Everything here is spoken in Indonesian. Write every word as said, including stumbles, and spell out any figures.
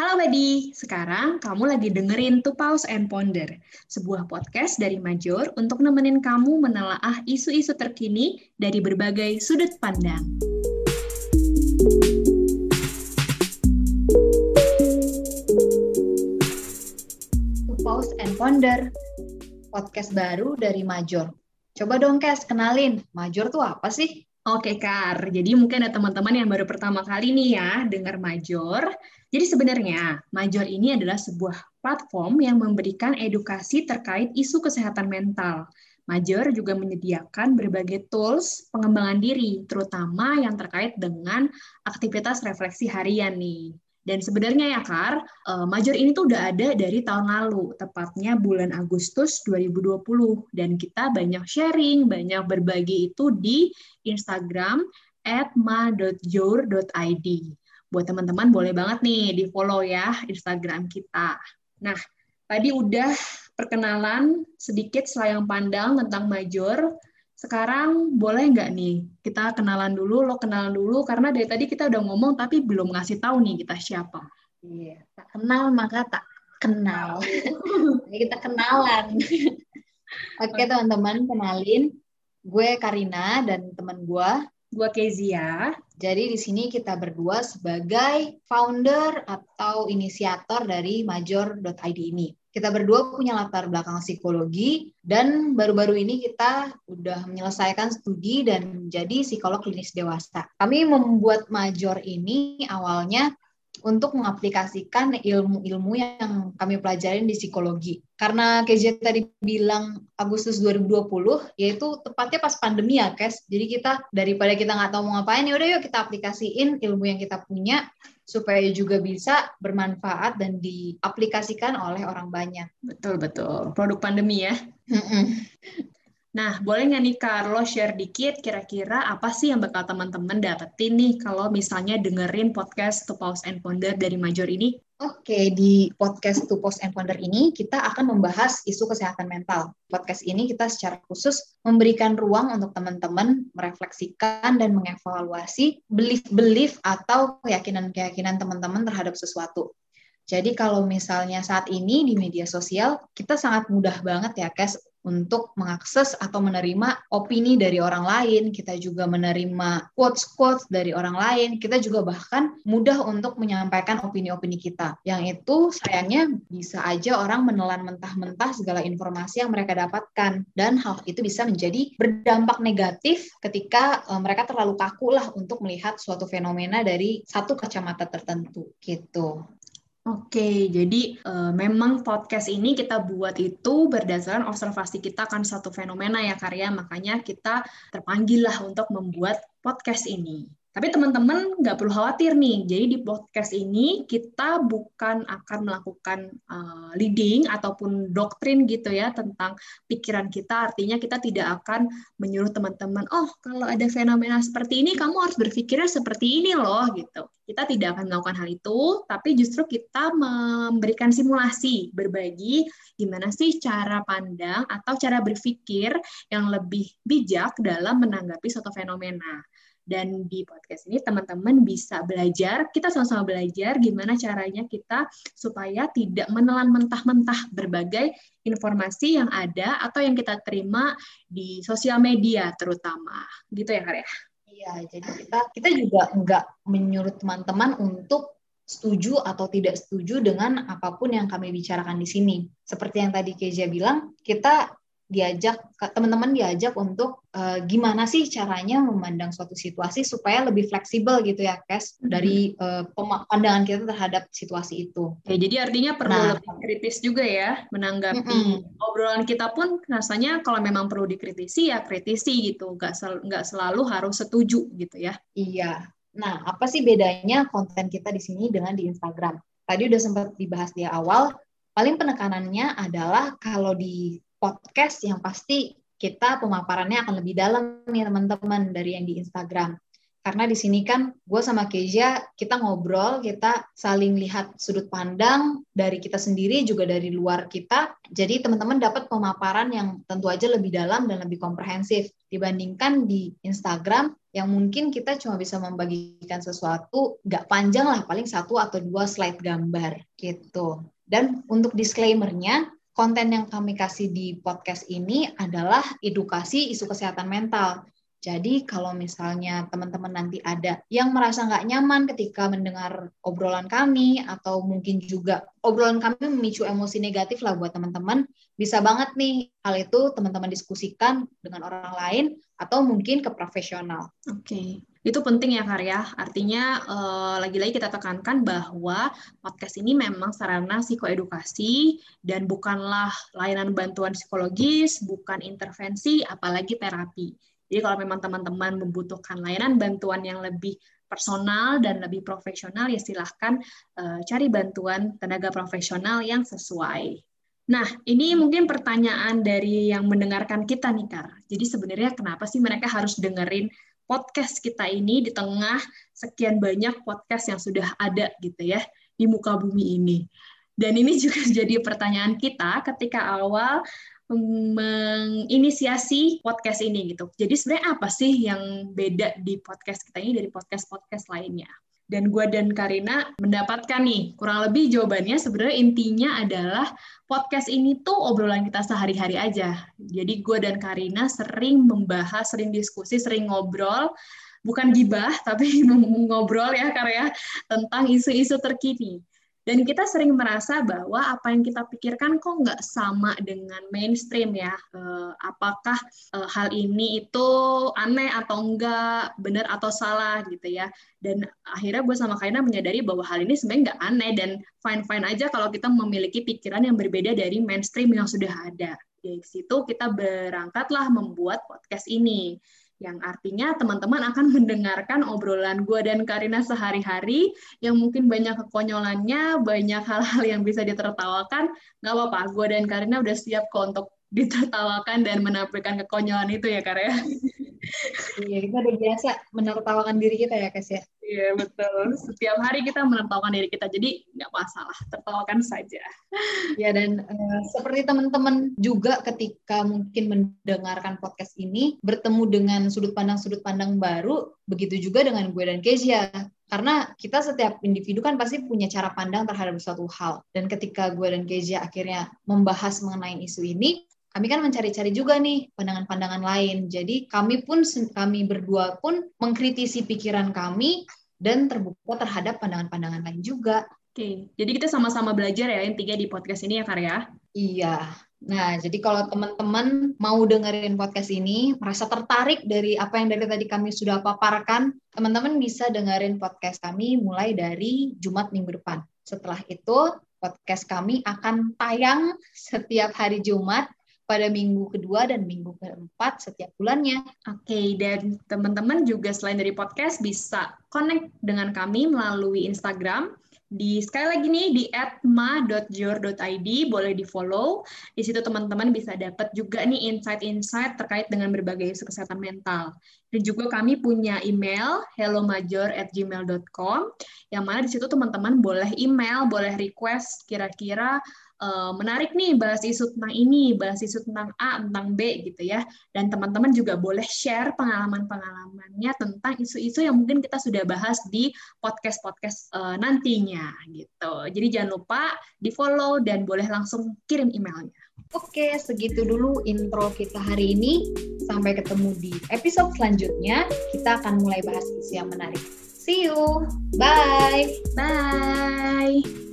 Halo Buddy, sekarang kamu lagi dengerin To Pause and Ponder, sebuah podcast dari Major untuk nemenin kamu menelaah isu-isu terkini dari berbagai sudut pandang. To Pause and Ponder, podcast baru dari Major. Coba dong Kes, kenalin, Major tuh apa sih? Oke Kar, jadi mungkin ada teman-teman yang baru pertama kali nih ya dengar Major. Jadi sebenarnya Major ini adalah sebuah platform yang memberikan edukasi terkait isu kesehatan mental. Major juga menyediakan berbagai tools pengembangan diri, terutama yang terkait dengan aktivitas refleksi harian nih. Dan sebenarnya ya Kar, Major ini tuh udah ada dari tahun lalu, tepatnya bulan Agustus dua ribu dua puluh. Dan kita banyak sharing, banyak berbagi itu di Instagram at ma dot jur dot i d. Buat teman-teman boleh banget nih di-follow ya Instagram kita. Nah, tadi udah perkenalan sedikit selayang pandang tentang Major. Sekarang boleh nggak nih kita kenalan dulu, lo kenalan dulu, karena dari tadi kita udah ngomong tapi belum ngasih tahu nih kita siapa. Iya, tak kenal maka tak kenal. Jadi kita kenalan. Oke okay, teman-teman, kenalin gue Karina dan teman gue. Gue Kezia. Jadi di sini kita berdua sebagai founder atau inisiator dari major dot i d ini. Kita berdua punya latar belakang psikologi dan baru-baru ini kita udah menyelesaikan studi dan menjadi psikolog klinis dewasa. Kami membuat Major ini awalnya untuk mengaplikasikan ilmu-ilmu yang kami pelajarin di psikologi. Karena Kezia tadi bilang Agustus dua ribu dua puluh, yaitu tepatnya pas pandemi ya, Kes. Jadi kita daripada kita nggak tahu mau ngapain, yaudah yuk kita aplikasiin ilmu yang kita punya, supaya juga bisa bermanfaat dan diaplikasikan oleh orang banyak. Betul-betul, produk pandemi ya. Nah, boleh nggak nih Carlo share dikit kira-kira apa sih yang bakal teman-teman dapetin nih kalau misalnya dengerin podcast To Pause and Ponder dari Major ini? Oke, di podcast To Pause and Ponder ini kita akan membahas isu kesehatan mental. Podcast ini kita secara khusus memberikan ruang untuk teman-teman merefleksikan dan mengevaluasi belief-belief atau keyakinan-keyakinan teman-teman terhadap sesuatu. Jadi kalau misalnya saat ini di media sosial, kita sangat mudah banget ya, Kes, untuk mengakses atau menerima opini dari orang lain, kita juga menerima quotes-quotes dari orang lain, kita juga bahkan mudah untuk menyampaikan opini-opini kita. Yang itu sayangnya bisa aja orang menelan mentah-mentah segala informasi yang mereka dapatkan. Dan hal itu bisa menjadi berdampak negatif ketika e, mereka terlalu kaku lah untuk melihat suatu fenomena dari satu kacamata tertentu gitu. Oke, jadi e, memang podcast ini kita buat itu berdasarkan observasi kita akan satu fenomena ya Karya, makanya kita terpanggil lah untuk membuat podcast ini. Tapi teman-teman nggak perlu khawatir nih, jadi di podcast ini kita bukan akan melakukan uh, leading ataupun doktrin gitu ya tentang pikiran kita, artinya kita tidak akan menyuruh teman-teman, oh kalau ada fenomena seperti ini kamu harus berpikirnya seperti ini loh gitu. Kita tidak akan melakukan hal itu, tapi justru kita memberikan simulasi, berbagi gimana sih cara pandang atau cara berpikir yang lebih bijak dalam menanggapi suatu fenomena. Dan di podcast ini teman-teman bisa belajar, kita sama-sama belajar gimana caranya kita supaya tidak menelan mentah-mentah berbagai informasi yang ada atau yang kita terima di sosial media terutama. Gitu ya, Karya? Iya, jadi kita kita juga nggak menyuruh teman-teman untuk setuju atau tidak setuju dengan apapun yang kami bicarakan di sini. Seperti yang tadi Kezia bilang, kita diajak, teman-teman diajak untuk uh, gimana sih caranya memandang suatu situasi supaya lebih fleksibel gitu ya, Kes, dari uh, pandangan kita terhadap situasi itu. Ya, jadi artinya perlu nah, lebih kritis juga ya, menanggapi mm-mm. obrolan kita pun rasanya kalau memang perlu dikritisi ya kritisi gitu, nggak sel- nggak selalu harus setuju gitu ya. Iya. Nah, apa sih bedanya konten kita di sini dengan di Instagram? Tadi udah sempat dibahas di awal, paling penekanannya adalah kalau di podcast yang pasti kita pemaparannya akan lebih dalam nih teman-teman dari yang di Instagram. Karena di sini kan gue sama Kezia kita ngobrol, kita saling lihat sudut pandang dari kita sendiri juga dari luar kita. Jadi teman-teman dapat pemaparan yang tentu aja lebih dalam dan lebih komprehensif dibandingkan di Instagram. yang mungkin kita cuma bisa membagikan sesuatu nggak panjang lah, paling satu atau dua slide gambar gitu. Dan untuk disclaimer-nya, konten yang kami kasih di podcast ini adalah edukasi isu kesehatan mental. Jadi kalau misalnya teman-teman nanti ada yang merasa nggak nyaman ketika mendengar obrolan kami, atau mungkin juga obrolan kami memicu emosi negatif lah buat teman-teman, bisa banget nih hal itu teman-teman diskusikan dengan orang lain atau mungkin ke profesional. Oke. Okay. Itu penting ya, Karya. Artinya, eh, lagi-lagi kita tekankan bahwa podcast ini memang sarana psikoedukasi dan bukanlah layanan bantuan psikologis, bukan intervensi, apalagi terapi. Jadi kalau memang teman-teman membutuhkan layanan bantuan yang lebih personal dan lebih profesional, ya silahkan eh, cari bantuan tenaga profesional yang sesuai. Nah, ini mungkin pertanyaan dari yang mendengarkan kita nih, Kar. Jadi sebenarnya kenapa sih mereka harus dengerin podcast kita ini di tengah sekian banyak podcast yang sudah ada gitu ya di muka bumi ini. Dan ini juga jadi pertanyaan kita ketika awal menginisiasi podcast ini gitu. Jadi sebenarnya apa sih yang beda di podcast kita ini dari podcast-podcast lainnya? Dan gue dan Karina mendapatkan nih kurang lebih jawabannya, sebenarnya intinya adalah podcast ini tuh obrolan kita sehari-hari aja. Jadi gue dan Karina sering membahas, sering diskusi, sering ngobrol, bukan gibah tapi ngobrol ya Karya, tentang isu-isu terkini. Dan kita sering merasa bahwa apa yang kita pikirkan kok nggak sama dengan mainstream ya. E, apakah e, hal ini itu aneh atau enggak, benar atau salah gitu ya. Dan akhirnya gue sama Karina menyadari bahwa hal ini sebenarnya nggak aneh dan fine-fine aja kalau kita memiliki pikiran yang berbeda dari mainstream yang sudah ada. Dari situ kita berangkatlah membuat podcast ini. Yang artinya teman-teman akan mendengarkan obrolan gue dan Karina sehari-hari, yang mungkin banyak kekonyolannya, banyak hal-hal yang bisa ditertawakan, nggak apa-apa, gue dan Karina udah siap kok untuk ditertawakan dan menampilkan kekonyolan itu ya, Karya. Iya, kita udah biasa menertawakan diri kita ya, Kes ya. Iya, betul. Setiap hari kita menertawakan diri kita, jadi nggak masalah, tertawakan saja. Ya, dan eh, seperti teman-teman juga ketika mungkin mendengarkan podcast ini, bertemu dengan sudut pandang-sudut pandang baru, begitu juga dengan gue dan Kezia. Karena kita setiap individu kan pasti punya cara pandang terhadap suatu hal. Dan ketika gue dan Kezia akhirnya membahas mengenai isu ini, kami kan mencari-cari juga nih pandangan-pandangan lain. Jadi kami pun, kami berdua pun mengkritisi pikiran kami dan terbuka terhadap pandangan-pandangan lain juga. Oke, jadi kita sama-sama belajar ya intinya di podcast ini ya, Karya? Iya. Nah, jadi kalau teman-teman mau dengerin podcast ini, merasa tertarik dari apa yang dari tadi kami sudah paparkan, teman-teman bisa dengerin podcast kami mulai dari Jumat minggu depan. Setelah itu, podcast kami akan tayang setiap hari Jumat pada minggu kedua dan minggu keempat setiap bulannya. Oke, dan teman-teman juga selain dari podcast bisa connect dengan kami melalui Instagram. Di sekali lagi nih di at ma dot jur dot i d, boleh di-follow. Di situ teman-teman bisa dapat juga nih insight-insight terkait dengan berbagai isu kesehatan mental. Dan juga kami punya email hellomajor at gmail dot com, yang mana di situ teman-teman boleh email, boleh request kira-kira uh, menarik nih bahas isu tentang ini, bahas isu tentang A, tentang B gitu ya. Dan teman-teman juga boleh share pengalaman-pengalamannya tentang isu-isu yang mungkin kita sudah bahas di podcast-podcast uh, nantinya. Gitu. Jadi jangan lupa di-follow dan boleh langsung kirim emailnya. Oke, segitu dulu intro kita hari ini. Sampai ketemu di episode selanjutnya. Kita akan mulai bahas isu yang menarik. See you. Bye. Bye.